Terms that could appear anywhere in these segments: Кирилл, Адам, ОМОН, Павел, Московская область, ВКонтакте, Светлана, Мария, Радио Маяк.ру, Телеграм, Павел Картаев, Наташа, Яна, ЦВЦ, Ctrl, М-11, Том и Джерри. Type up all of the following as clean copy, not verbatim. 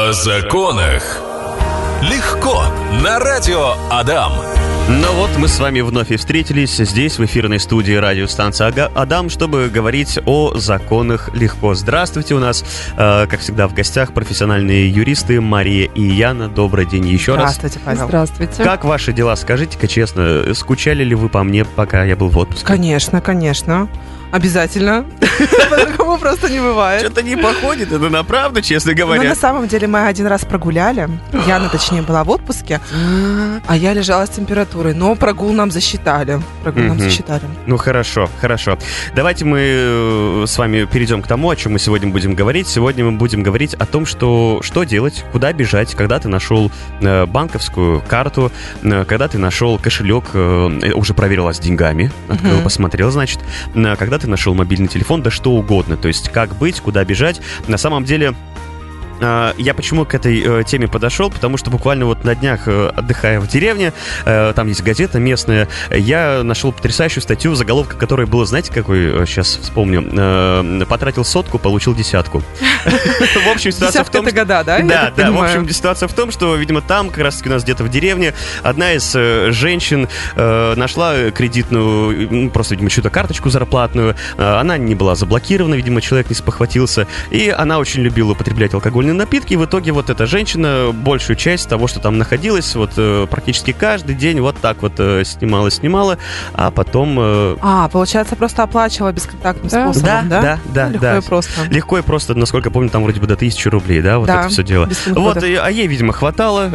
О законах. Легко. На радио Адам. Ну вот мы с вами вновь и встретились здесь, в эфирной студии радиостанции Адам, чтобы говорить о законах легко. Здравствуйте, у нас, как всегда, в гостях профессиональные юристы Мария и Яна. Добрый день еще раз. Здравствуйте, Павел. Здравствуйте. Как ваши дела? Скажите-ка честно, скучали ли вы по мне, пока я был в отпуске? Конечно, конечно. Обязательно. По-другому просто не бывает. Что-то не походит, это на правду, честно говоря. Ну, на самом деле, мы один раз прогуляли. Яна, точнее, была в отпуске, а я лежала с температурой. Но прогул нам засчитали. Ну, хорошо, хорошо. Давайте мы с вами перейдем к тому, о чем мы сегодня будем говорить. Сегодня мы будем говорить о том, что делать, куда бежать, когда ты нашел банковскую карту, когда ты нашел кошелек, уже проверила с деньгами, открыл, посмотрел, значит, когда ты нашел мобильный телефон, да что угодно. То есть как быть, куда бежать. На самом деле, я почему к этой теме подошел, потому что буквально вот на днях, отдыхая в деревне, там есть газета местная, я нашел потрясающую статью, заголовка которой было, знаете, какой, сейчас вспомню, потратил 100, получил 10. В общем, ситуация в том, что... года, да? Да, да, в общем, ситуация в том, что, видимо, там, как раз у нас где-то в деревне, одна из женщин нашла кредитную, просто, видимо, что-то карточку зарплатную, она не была заблокирована, видимо, человек не спохватился, и она очень любила употреблять алкогольные напитки, и в итоге вот эта женщина большую часть того, что там находилось, вот практически каждый день вот так вот снимала, а потом... получается, просто оплачивала бесконтактным способом, да? Да, ну, да. Легко и просто. Легко и просто, насколько я помню, там вроде бы до 1000 рублей, да, вот да, это все дело. Вот, а ей, видимо, хватало.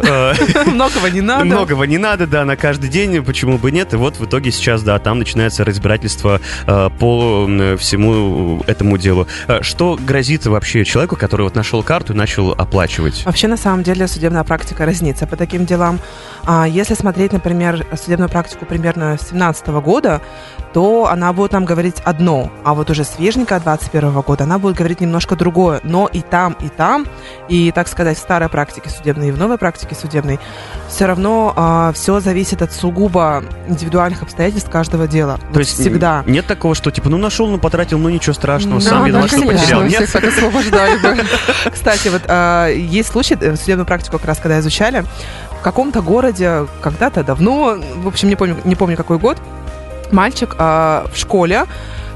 Многого не надо. Многого не надо, да, на каждый день, почему бы нет, и вот в итоге сейчас, да, там начинается разбирательство по всему этому делу. Что грозит вообще человеку, который вот нашел карту, начал оплачивать? Вообще, на самом деле, судебная практика разнится по таким делам. Если смотреть, например, судебную практику примерно с 2017 года, то она будет нам говорить одно, а вот уже свеженькая 2021 года она будет говорить немножко другое. Но и там, так сказать, в старой практике судебной и в новой практике судебной все равно все зависит от сугубо индивидуальных обстоятельств каждого дела. То вот есть всегда. Нет такого, что типа, нашел, потратил, ничего страшного, сам виноват, что потерял. Нет? Всех так освобождали бы. Кстати, вот есть случай, судебную практику как раз когда изучали, в каком-то городе когда-то давно, в общем, не помню какой год, мальчик в школе,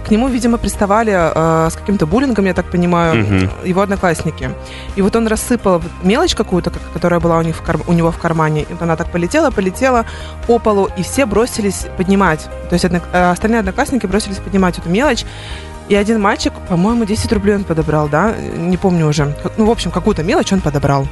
к нему, видимо, приставали с каким-то буллингом, я так понимаю, его одноклассники. И вот он рассыпал мелочь какую-то, которая была у него в кармане, и вот она так полетела по полу, и все бросились поднимать. То есть остальные одноклассники бросились поднимать эту мелочь. И один мальчик, по-моему, 10 рублей он подобрал, да? Не помню уже. Ну, в общем, какую-то мелочь он подобрал.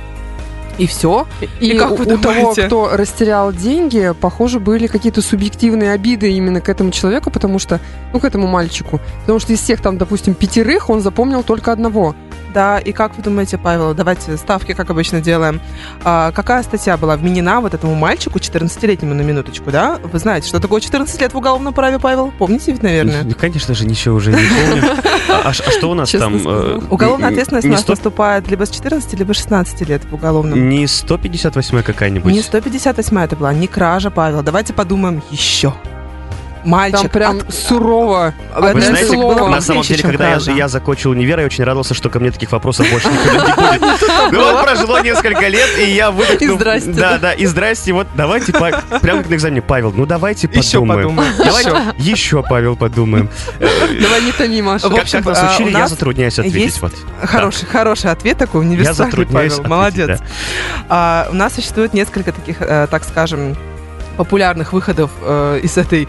И все. И как у того, кто растерял деньги, похоже, были какие-то субъективные обиды именно к этому человеку, потому что, ну, к этому мальчику. Потому что из всех там, допустим, 5 он запомнил только одного. Да, и как вы думаете, Павел, давайте ставки, как обычно, делаем. Какая статья была вменена вот этому мальчику, 14-летнему, на минуточку, да? Вы знаете, что такое 14 лет в уголовном праве, Павел? Помните ведь, наверное? Ну, конечно же, ничего уже не помню. А что у нас там? Уголовная ответственность у нас наступает либо с 14, либо с 16 лет в уголовном. Не 158-я какая-нибудь? Не 158-я это была, не кража, Павел. Давайте подумаем еще. Мальчик. Там прям сурово. Вы знаете, на самом деле, когда я закончил универ, я очень радовался, что ко мне таких вопросов больше никогда не будет. Ну вот прошло несколько лет, и я выдохнул. Да, и здрасте. Вот давайте, прямо как на экзамене, Павел, ну давайте подумаем. Еще, Павел, подумаем. Давай не томи, Маша. Как нас учили, я затрудняюсь ответить. Хороший ответ такой, универсальный, Павел. Молодец. У нас существует несколько таких, так скажем, популярных выходов из этой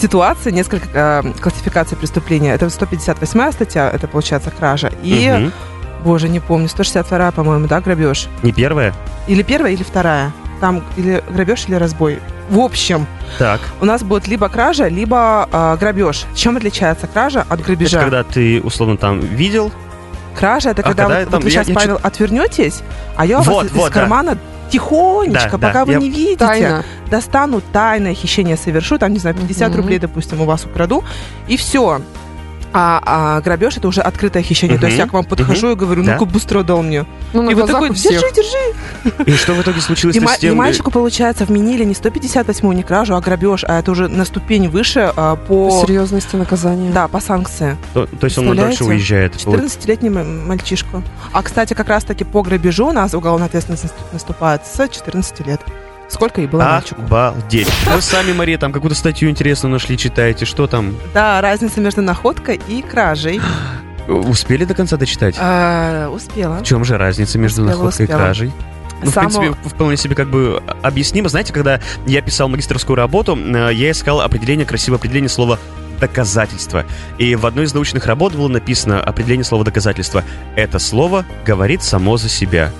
ситуации, несколько классификаций преступления. Это 158-я статья, это, получается, кража. И, боже, не помню, 162-я, по-моему, да, грабеж? Не первая? Или первая, или вторая. Там или грабеж, или разбой. В общем, так. У нас будет либо кража, либо грабеж. Чем отличается кража от грабежа? Это когда ты, условно, там видел? Кража, это когда там, вот вы сейчас, Павел, отвернетесь, а я вот, вас из кармана... Тихонечко, да, пока вы не видите, достану, тайное хищение совершу, там, не знаю, 50 рублей, допустим, у вас украду, и все. А грабеж — это уже открытое хищение. То есть я к вам подхожу и говорю, ну-ка, быстро дал мне. Ну, и вы такой, держи. И что в итоге случилось с тем? И мальчику, получается, вменили не 158-ю, не кражу, а грабеж. А это уже на ступень выше по серьезности наказания. Да, по санкции. То есть он дальше уезжает. 14-летний мальчишка. А, кстати, как раз-таки по грабежу у нас уголовная ответственность наступает с 14 лет. Сколько ей было мальчику? Обалдеть. Вы сами, Мария, там какую-то статью интересную нашли, читаете. Что там? Да, разница между находкой и кражей. Успели до конца дочитать? Успела. В чем же разница между находкой и кражей? Ну, в принципе, вполне себе как бы объяснимо. Знаете, когда я писал магистерскую работу, я искал определение, красивое определение слова «доказательство». И в одной из научных работ было написано определение слова «доказательство». Это слово говорит само за себя.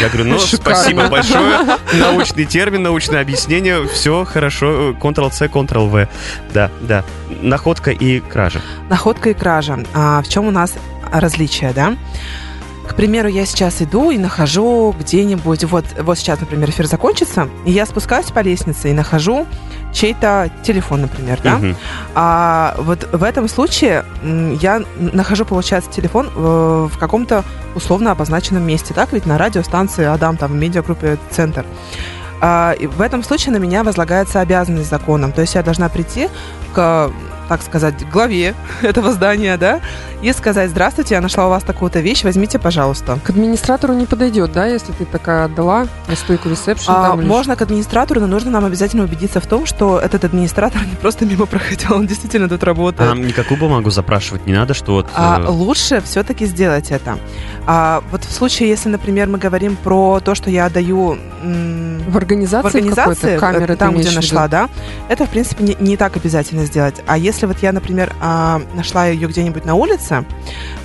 Я говорю, ну, Шикарно. Спасибо большое. Научный термин, научное объяснение. Все хорошо. Ctrl-C, Ctrl-V. Да. Находка и кража. Находка и кража. В чем у нас различие, да? К примеру, я сейчас иду и нахожу где-нибудь... Вот сейчас, например, эфир закончится, и я спускаюсь по лестнице и нахожу чей-то телефон, например, да? Вот в этом случае я нахожу, получается, телефон в каком-то условно обозначенном месте, так? Ведь на радиостанции «Адам», там, в медиагруппе «Центр». В этом случае на меня возлагается обязанность законом. То есть я должна прийти к, так сказать, главе этого здания, да, и сказать: здравствуйте, я нашла у вас такую-то вещь, возьмите, пожалуйста. К администратору не подойдет, да, если ты такая отдала на стойку ресепшн? Можно к администратору, но нужно нам обязательно убедиться в том, что этот администратор не просто мимо проходил, он действительно тут работает. А нам никакую бумагу запрашивать не надо, что вот... лучше все-таки сделать это. Вот в случае, если, например, мы говорим про то, что я отдаю... В организации камеры, там, где нашла, да? Это, в принципе, не так обязательно сделать. А если вот я, например, нашла ее где-нибудь на улице,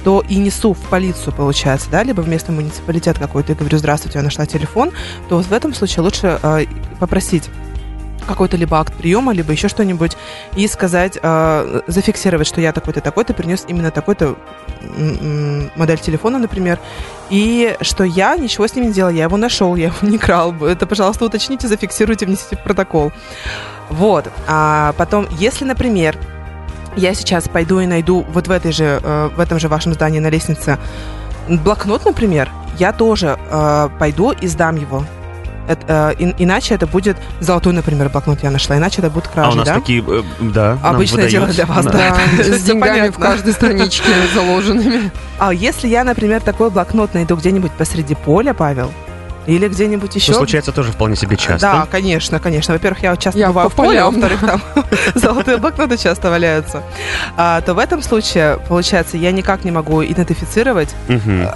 то и несу в полицию, получается, да, либо в местный муниципалитет какой-то, и говорю: здравствуйте, я нашла телефон, то вот в этом случае лучше попросить какой-то либо акт приема, либо еще что-нибудь, и сказать, зафиксировать, что я такой-то, такой-то принес именно такой-то модель телефона, например, и что я ничего с ним не делала, я его нашел, я его не крал. Это, пожалуйста, уточните, зафиксируйте, внесите в протокол. Вот. А потом, если, например, я сейчас пойду и найду вот в этом же вашем здании на лестнице блокнот, например, я тоже пойду и сдам его. Иначе это будет золотой, например, блокнот я нашла, иначе это будет кража, да? А у нас такие, да, обычное дело для вас, да. С деньгами в каждой страничке заложенными. А если я, например, такой блокнот найду где-нибудь посреди поля, Павел, или где-нибудь еще... Ну, случается тоже вполне себе часто. Да, конечно. Во-первых, я часто бываю в поле, а во-вторых, там золотые блокноты часто валяются. То в этом случае, получается, я никак не могу идентифицировать,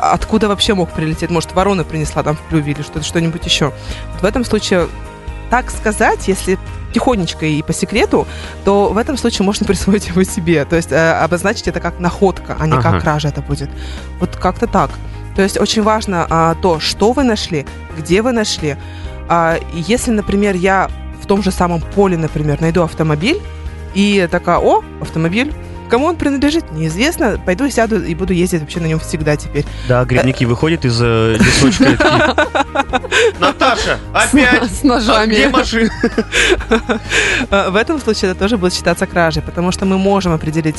откуда вообще мог прилететь. Может, ворона принесла там в клюве или что-нибудь еще. В этом случае, так сказать, если тихонечко и по секрету, то в этом случае можно присвоить его себе. То есть обозначить это как находка, а не как кража это будет. Вот как-то так. То есть очень важно то, что вы нашли, где вы нашли. Если, например, я в том же самом поле, например, найду автомобиль, и такая: о, автомобиль, кому он принадлежит, неизвестно, пойду и сяду, и буду ездить вообще на нем всегда теперь. Да, грибники выходят из лесочка. Наташа, опять! С ножами. Где машина? В этом случае это тоже будет считаться кражей, потому что мы можем определить...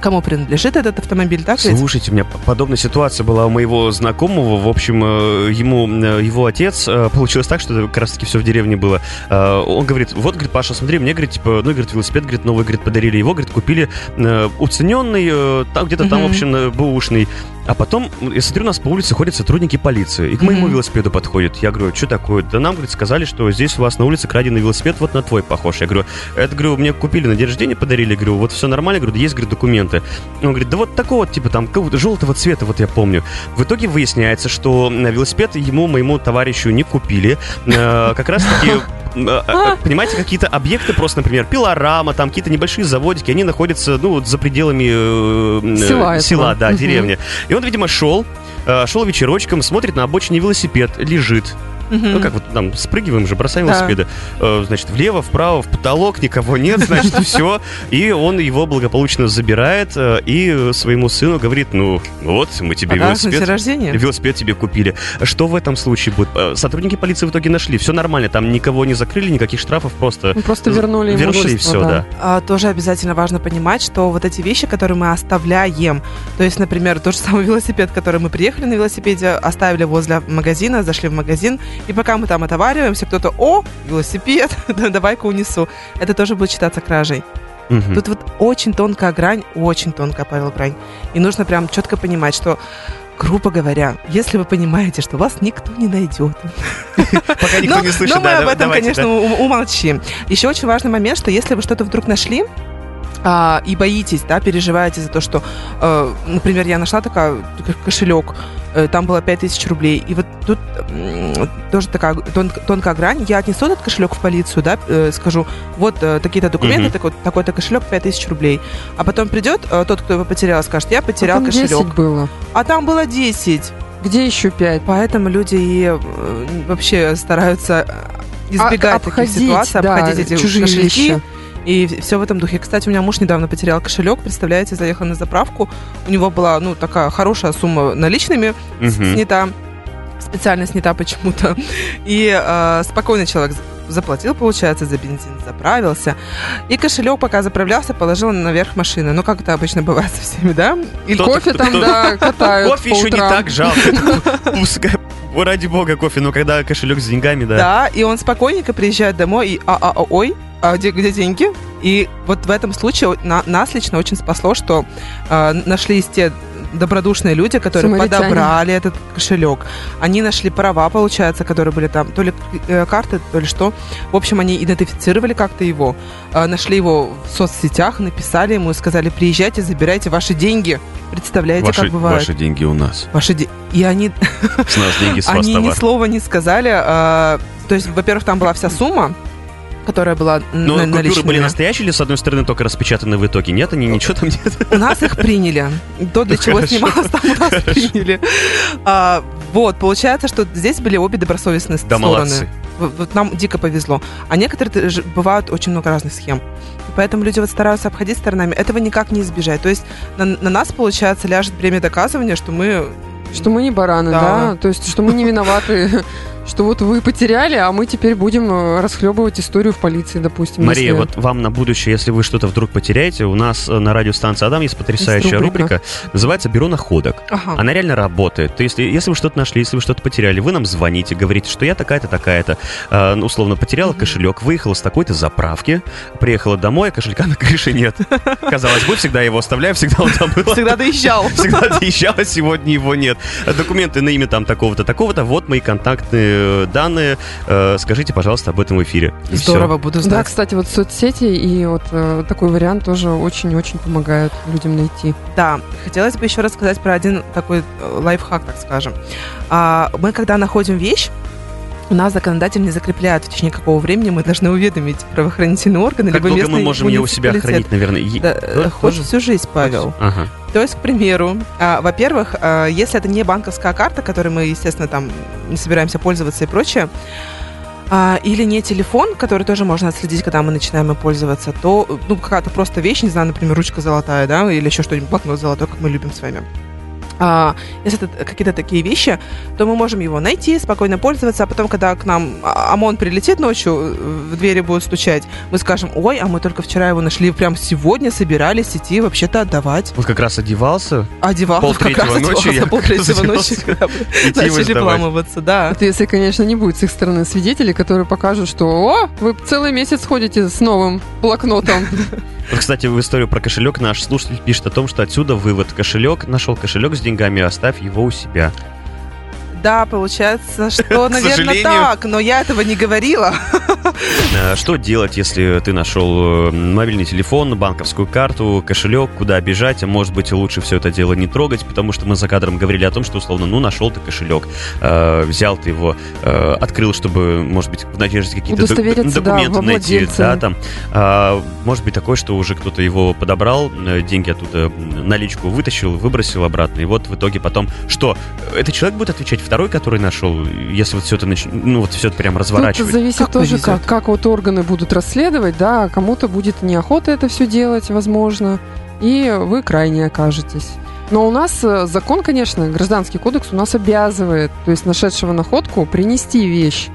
Кому принадлежит этот автомобиль, так ведь? Слушайте, у меня подобная ситуация была у моего знакомого. В общем, его отец, получилось так, что как раз-таки все в деревне было. Он говорит: вот, говорит, Паша, смотри, мне, говорит, типа, ну, говорит, велосипед, говорит, новый, говорит, подарили. Его, говорит, купили уцененный, там где-то там, в общем, бэушный. А потом, я смотрю, у нас по улице ходят сотрудники полиции, и к моему велосипеду подходят. Я говорю: что такое? Да нам, говорит, сказали, что здесь у вас на улице краденый велосипед, вот на твой похож. Я говорю: это, говорю, мне купили на день рождения, подарили, говорю, вот все нормально, говорю, есть, говорю, документы. Он говорит: да вот такого, типа, там, какого-то желтого цвета, вот я помню. В итоге выясняется, что велосипед моему товарищу не купили, как раз-таки... Понимаете, какие-то объекты просто, например, пилорама, там какие-то небольшие заводики, они находятся, ну, за пределами села, да, деревни. И он, видимо, шел вечерочком, смотрит на обочине велосипед, лежит. Ну как вот там спрыгиваем же, бросаем велосипеды. Значит, влево, вправо, в потолок, никого нет, значит, все. И он его благополучно забирает и своему сыну говорит: ну вот, мы тебе велосипед тебе купили. Что в этом случае будет? Сотрудники полиции в итоге нашли, все нормально, там никого не закрыли, никаких штрафов, просто... Просто вернули имущество. И все, да. Тоже обязательно важно понимать, что вот эти вещи, которые мы оставляем, то есть, например, тот же самый велосипед, который мы приехали на велосипеде, оставили возле магазина, зашли в магазин, и пока мы там отовариваемся, кто-то: о, велосипед, давай-ка унесу. Это тоже будет считаться кражей. Угу. Тут вот очень тонкая грань, очень тонкая, Павел, грань. И нужно прям четко понимать, что, грубо говоря, если вы понимаете, что вас никто не найдет. Пока никто не слышит. Но мы об этом, конечно, умолчим. Еще очень важный момент, что если вы что-то вдруг нашли, и боитесь, да, переживаете за то, что, например, я нашла такой кошелек, там было 5000 рублей, и вот тут тоже такая тонкая грань. Я отнесу этот кошелек в полицию, да, скажу: вот такие-то документы, такой-то кошелек, 5000 рублей. А потом придет тот, кто его потерял, скажет: я потерял кошелек. А там 10 было. А там было 10. Где еще 5? Поэтому люди и вообще стараются избегать таких ситуаций, обходить эти чужие кошельки. И все в этом духе. Кстати, у меня муж недавно потерял кошелек, представляете, заехал на заправку. У него была, ну, такая хорошая сумма наличными, снята, специально снята почему-то. И спокойный человек заплатил, получается, за бензин, заправился. И кошелек, пока заправлялся, положил наверх машины. Ну, как это обычно бывает со всеми, да? И кофе там, да, катают. Кофе еще не так жалко. Пускай. Ради бога, кофе, но когда кошелек с деньгами, да. Да, и он спокойненько приезжает домой и ой, а где деньги? И вот в этом случае нас лично очень спасло, что нашлись те добродушные люди, которые подобрали этот кошелек. Они нашли права, получается, которые были там, то ли карты, то ли что. В общем, они идентифицировали как-то его, нашли его в соцсетях, написали ему и сказали: приезжайте, забирайте ваши деньги. Представляете, как бывает. Ваши деньги у нас. И они... С нас деньги, с вас товар. Они ни слова не сказали. То есть, во-первых, там была вся сумма, которая была наличными. Но купюры были настоящие или, с одной стороны, только распечатаны в итоге? Нет, они ничего там нет? У нас их приняли. То, для чего снималось, там у нас приняли. Вот, получается, что здесь были обе добросовестные стороны. Да, молодцы. Вот нам дико повезло. А некоторые бывают очень много разных схем. Поэтому люди вот стараются обходить сторонами. Этого никак не избежать. То есть на нас, получается, ляжет бремя доказывания, что мы... Что мы не бараны, да? То есть, что мы не виноваты... Что вот вы потеряли, а мы теперь будем расхлебывать историю в полиции, допустим. Мария, вот вам на будущее, если вы что-то вдруг потеряете, у нас на радиостанции «Адам» есть потрясающая рубрика, называется «Бюро находок». Ага. Она реально работает. То есть, если вы что-то нашли, если вы что-то потеряли, вы нам звоните, говорите, что я такая-то, такая-то, условно, потеряла кошелек, выехала с такой-то заправки, приехала домой, а кошелька на крыше нет. Казалось бы, всегда его оставляю, всегда он там был. Всегда доезжал. Всегда доезжал, а сегодня его нет. Документы на имя там такого-то, такого-то, вот мои контактные данные, скажите, пожалуйста, об этом в эфире. И здорово, все. Буду знать. Да, кстати, вот соцсети и вот такой вариант тоже очень-очень помогают людям найти. Да, хотелось бы еще рассказать про один такой лайфхак, так скажем. Мы, когда находим вещь, у нас законодатель не закрепляет, в течение какого времени мы должны уведомить правоохранительные органы. Как либо долго мы можем ее у себя хранить, наверное? Да, хочешь всю жизнь, Павел. Ага. То есть, к примеру, во-первых, если это не банковская карта, которой мы, естественно, там не собираемся пользоваться и прочее, или не телефон, который тоже можно отследить, когда мы начинаем им пользоваться, то, ну, какая-то просто вещь, не знаю, например, ручка золотая, да, или еще что-нибудь, блокнот золотой, как мы любим с вами. Если это какие-то такие вещи, то мы можем его найти, спокойно пользоваться, а потом, когда к нам ОМОН прилетит ночью, в двери будут стучать, мы скажем: ой, а мы только вчера его нашли, прям сегодня собирались идти вообще-то отдавать. Вот как раз одевался, пол третьего ночи, когда начали вламываться, да. Это если, конечно, не будет с их стороны свидетелей, которые покажут, что: о, вы целый месяц ходите с новым блокнотом. Кстати, в историю про кошелек наш слушатель пишет о том, что отсюда вывод: кошелек, нашел кошелек с деньгами, оставь его у себя. Да, получается, что, наверное, так, но я этого не говорила. Что делать, если ты нашел мобильный телефон, банковскую карту, кошелек, куда бежать? Может быть, лучше все это дело не трогать, потому что мы за кадром говорили о том, что, условно, нашел ты кошелек, взял ты его, открыл, чтобы, может быть, в надежде какие-то документы найти. Да, там. Может быть, такое, что уже кто-то его подобрал, деньги оттуда, наличку вытащил, выбросил обратно, и вот в итоге потом что? Этот человек будет отвечать второй, который нашел, если вот все это прям разворачивать? Тут зависит тоже, как вот органы будут расследовать, да, кому-то будет неохота это все делать, возможно, и вы крайне окажетесь. Но у нас закон, конечно, Гражданский кодекс у нас обязывает, то есть нашедшего находку принести вещь.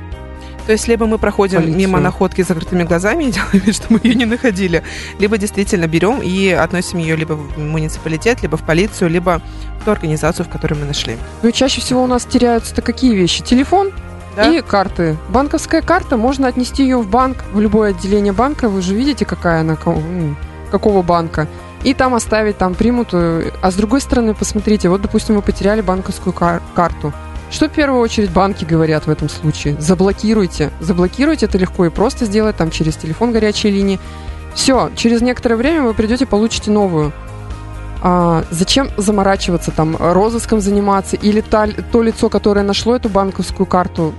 То есть либо мы проходим мимо находки с закрытыми глазами и делаем вид, что мы ее не находили, либо действительно берем и относим ее либо в муниципалитет, либо в полицию, либо в ту организацию, в которой мы нашли. Ну и чаще всего у нас теряются-то какие вещи? Телефон, да? И карты. Банковская карта, можно отнести ее в банк, в любое отделение банка, вы же видите, какая она, какого банка. И там оставить, там примут. А с другой стороны, посмотрите, вот, допустим, вы потеряли банковскую карту. Что в первую очередь банки говорят в этом случае? Заблокируйте. Заблокируйте это легко и просто сделать, там через телефон горячей линии. Все, через некоторое время вы придете, получите новую. Зачем заморачиваться, там, розыском заниматься? Или то лицо, которое нашло эту банковскую карту,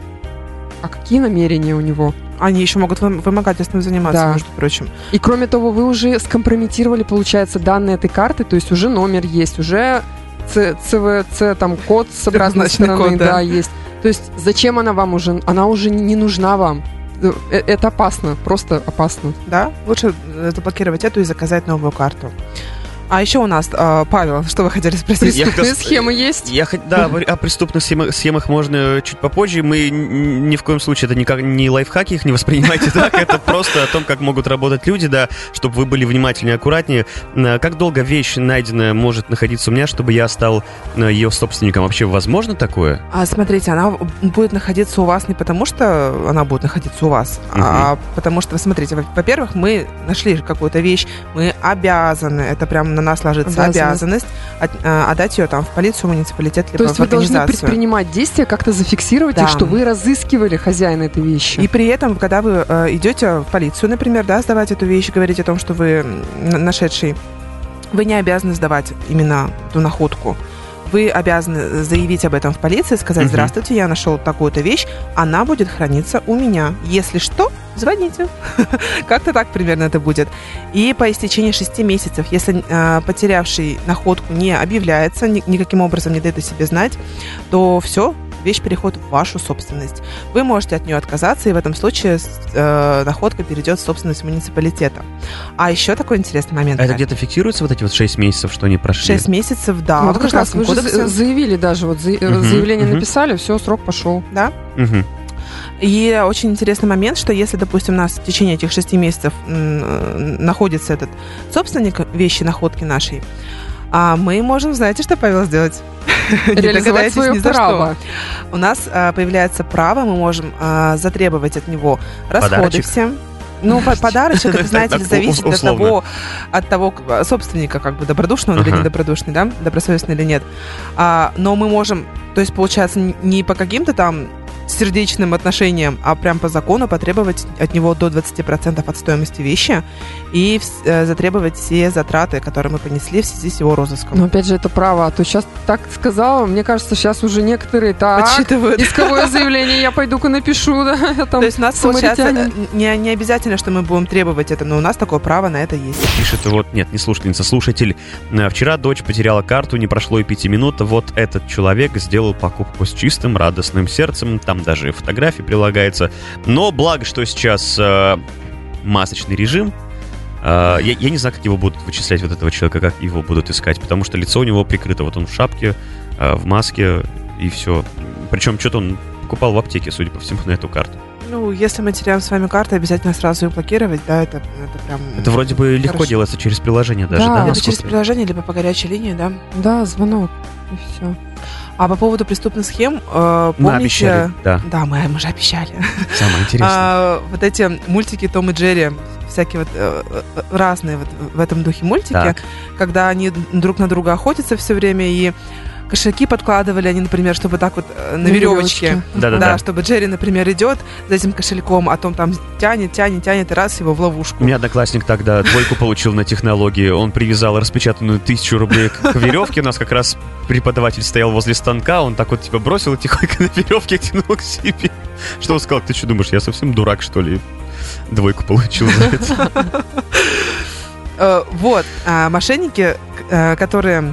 а какие намерения у него? Они еще могут вымогательством заниматься, да, между прочим. И кроме того, вы уже скомпрометировали, получается, данные этой карты, то есть уже номер есть, уже ЦВЦ, там код с обратной стороны, код, да, есть. То есть зачем она вам уже? Она уже не нужна вам. Это опасно, просто опасно. Да, лучше заблокировать эту и заказать новую карту. А еще у нас, Павел, что вы хотели спросить? Преступные схемы есть? Да, о преступных схемах можно чуть попозже. Мы ни в коем случае, это никак не лайфхаки, их не воспринимайте так. Это просто о том, как могут работать люди, да, чтобы вы были внимательнее, аккуратнее. Как долго вещь найденная может находиться у меня, чтобы я стал ее собственником? Вообще возможно такое? Смотрите, она будет находиться у вас не потому, что она будет находиться у вас, а потому что, смотрите, во-первых, мы нашли какую-то вещь, мы обязаны, это прям на нас ложится обязанность отдать ее там в полицию, муниципалитет, либо в организацию. То есть вы должны предпринимать действия, как-то зафиксировать, да, их, что вы разыскивали хозяина этой вещи. И при этом, когда вы идете в полицию, например, да, сдавать эту вещь, говорить о том, что вы нашедший, вы не обязаны сдавать именно ту находку. Вы обязаны заявить об этом в полицию, сказать: «Здравствуйте, я нашел такую-то вещь, она будет храниться у меня. Если что, звоните». Как-то так примерно это будет. И по истечении 6 месяцев, если потерявший находку не объявляется, никаким образом не дает о себе знать, то все, вещь переходит в вашу собственность. Вы можете от нее отказаться, и в этом случае находка перейдет в собственность муниципалитета. А еще такой интересный момент. Это где-то фиксируется вот эти вот 6 месяцев, что они прошли? 6 месяцев, да. Ну, вот как раз вы же заявили даже, вот заявление написали, все, срок пошел. Да? И очень интересный момент, что если, допустим, у нас в течение этих 6 месяцев находится этот собственник вещи, находки нашей, мы можем, знаете, что, Павел, сделать? Реализовать свое право. У нас появляется право, мы можем затребовать от него расходы все. Ну, подарочек, это, знаете ли, зависит от того собственника, как бы добродушный он или недобродушный, да, добросовестный или нет. Но мы можем, то есть, получается, не по каким-то там сердечным отношениям, а прям по закону потребовать от него до 20% от стоимости вещи и затребовать все затраты, которые мы понесли в связи с его розыском. Но опять же, это право. А то сейчас так сказала, мне кажется, сейчас уже некоторые так подсчитывают. Исковое заявление я пойду-ка напишу. Да, там, то есть у нас, получается, не обязательно, что мы будем требовать это, но у нас такое право на это есть. Пишет, вот, нет, не слушательница, слушатель. Вчера дочь потеряла карту, не прошло и 5 минут. Вот этот человек сделал покупку с чистым, радостным сердцем. Там даже фотографии прилагаются. Но благо, что сейчас масочный режим. Я не знаю, как его будут вычислять, вот этого человека, как его будут искать, потому что лицо у него прикрыто. Вот он в шапке, в маске, и все. Причем что-то он покупал в аптеке, судя по всему, на эту карту. Ну, если мы теряем с вами карты, обязательно сразу ее блокировать, да, это прям... Это вроде бы хорошо. Легко делается через приложение даже, да? Да, либо через приложение, либо по горячей линии, да. Да, звонок, и все. А по поводу преступных схем, помните... Мы обещали, да. Да, мы же обещали. Самое интересное. Вот эти мультики Том и Джерри, всякие вот разные вот в этом духе мультики, так, когда они друг на друга охотятся все время, и кошельки подкладывали они, например, чтобы так вот на веревочке. Да, чтобы Джерри, например, идет за этим кошельком, а Том там тянет, и раз его в ловушку. У меня одноклассник тогда двойку получил на технологии. Он привязал распечатанную 1000 рублей к веревке. У нас как раз преподаватель стоял возле станка, он так вот типа бросил и тихонько на веревке тянул к себе. Что он сказал? Ты что думаешь, я совсем дурак, что ли? Двойку получил за это. Вот, мошенники, которые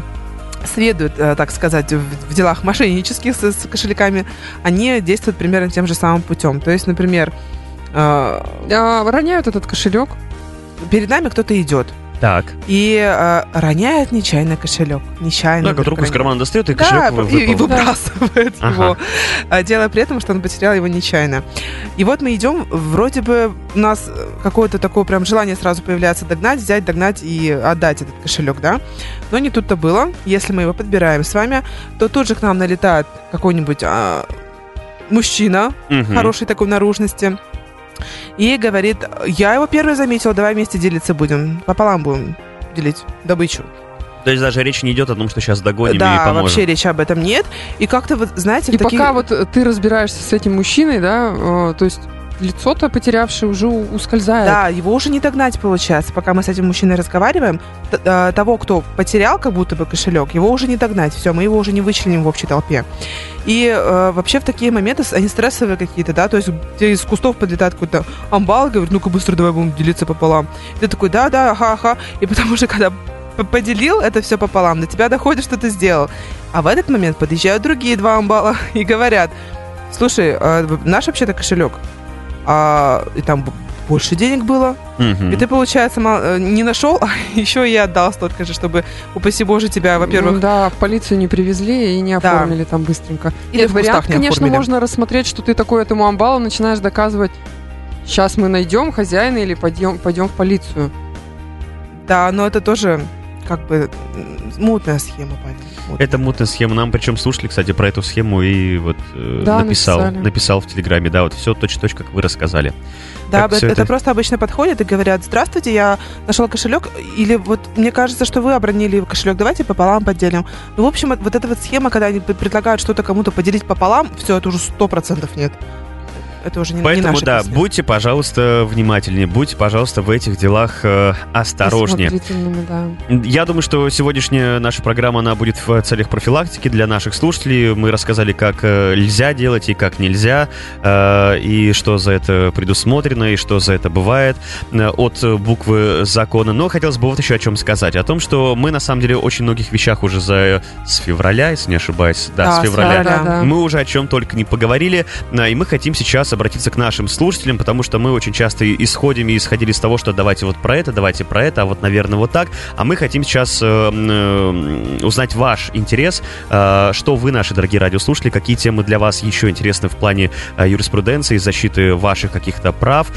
следуют, так сказать, в делах мошеннических с кошельками, они действуют примерно тем же самым путем. То есть, например, роняют этот кошелек. Перед нами кто-то идет. Так. И роняет нечаянно кошелек. Нечаянно. Так, руку из кармана достает и кошелек выпал. И выбрасывает его. Делая при этом, что он потерял его нечаянно. И вот мы идем, вроде бы у нас какое-то такое прям желание сразу появляется догнать, взять, догнать и отдать этот кошелек, да? Но не тут-то было. Если мы его подбираем с вами, то тут же к нам налетает какой-нибудь мужчина хорошей такой наружности. И говорит, я его первый заметил, давай вместе делиться будем. Пополам будем делить добычу. То есть даже речь не идет о том, что сейчас догоним и поможем. Да, вообще речи об этом нет. И как-то, вот, знаете... И пока вот ты разбираешься с этим мужчиной, да, то есть лицо-то потерявшее уже ускользает. Да, его уже не догнать получается. Пока мы с этим мужчиной разговариваем, того, кто потерял как будто бы кошелек, его уже не догнать. Все, мы его уже не вычленим в общей толпе. И вообще в такие моменты, они стрессовые какие-то, да, то есть из кустов подлетает какой-то амбал, говорит, ну-ка быстро давай будем делиться пополам. И ты такой, да, ага. И потому что когда поделил это все пополам, до тебя доходит, что ты сделал. А в этот момент подъезжают другие два амбала и говорят, слушай, наш вообще-то кошелек. И там больше денег было. И ты, получается, не нашел, а еще и отдал столько же, чтобы, упаси боже, тебя, во-первых... Да, в полицию не привезли и не оформили там быстренько. Или в вариант, конечно, можно рассмотреть, что ты такой этому амбалу начинаешь доказывать, сейчас мы найдем хозяина или пойдем в полицию. Да, но это тоже... как бы мутная схема, понятно. Это мутная схема. Нам причем слушали, кстати, про эту схему и вот написал в Телеграме, да, вот все точь-в-точь, как вы рассказали. Да, это просто обычно подходят и говорят, здравствуйте, я нашел кошелек, или вот мне кажется, что вы обронили кошелек, давайте пополам поделим. Ну, в общем, вот эта вот схема, когда они предлагают что-то кому-то поделить пополам, все, это уже 100% нет. Это уже не поэтому, не да, песня. Будьте, пожалуйста, внимательнее, будьте, пожалуйста, в этих делах осторожнее. Да. Я думаю, что сегодняшняя наша программа, она будет в целях профилактики для наших слушателей. Мы рассказали, как нельзя делать и как нельзя, и что за это предусмотрено, и что за это бывает от буквы закона. Но хотелось бы вот еще о чем сказать. О том, что мы, на самом деле, очень многих вещах уже с февраля, если не ошибаюсь, с февраля, да. Мы уже о чем только не поговорили, и мы хотим сейчас обратиться к нашим слушателям, потому что мы очень часто исходили из того, что давайте вот про это, а вот, наверное, вот так. А мы хотим сейчас узнать ваш интерес, что вы, наши дорогие радиослушатели, какие темы для вас еще интересны в плане юриспруденции, защиты ваших каких-то прав,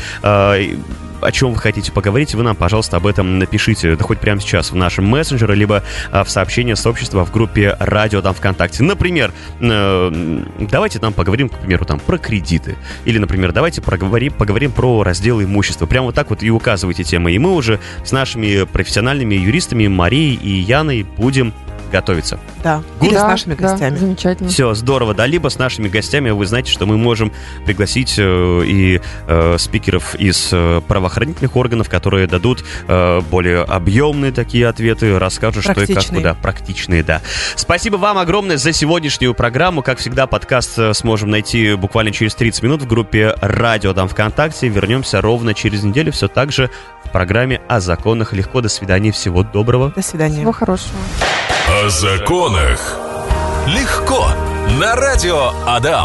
о чем вы хотите поговорить, вы нам, пожалуйста, об этом напишите, да хоть прямо сейчас в нашем мессенджере, либо в сообщении сообщества в группе «Радио» там ВКонтакте. Например, давайте там поговорим, к примеру, там про кредиты. Или, например, давайте поговорим про разделы имущества. Прямо вот так вот и указывайте темы. И мы уже с нашими профессиональными юристами Марией и Яной будем готовиться. Да, или с нашими гостями. Да, замечательно. Все, здорово. Да, либо с нашими гостями. Вы знаете, что мы можем пригласить и спикеров из правоохранительных органов, которые дадут более объемные такие ответы, расскажут, что и как, куда. Практичные, да. Спасибо вам огромное за сегодняшнюю программу. Как всегда, подкаст сможем найти буквально через 30 минут в группе «Радио» там ВКонтакте. Вернемся ровно через неделю. Все так же в программе «О законах легко». До свидания. Всего доброго. До свидания. Всего хорошего. О законах легко на радио Адам.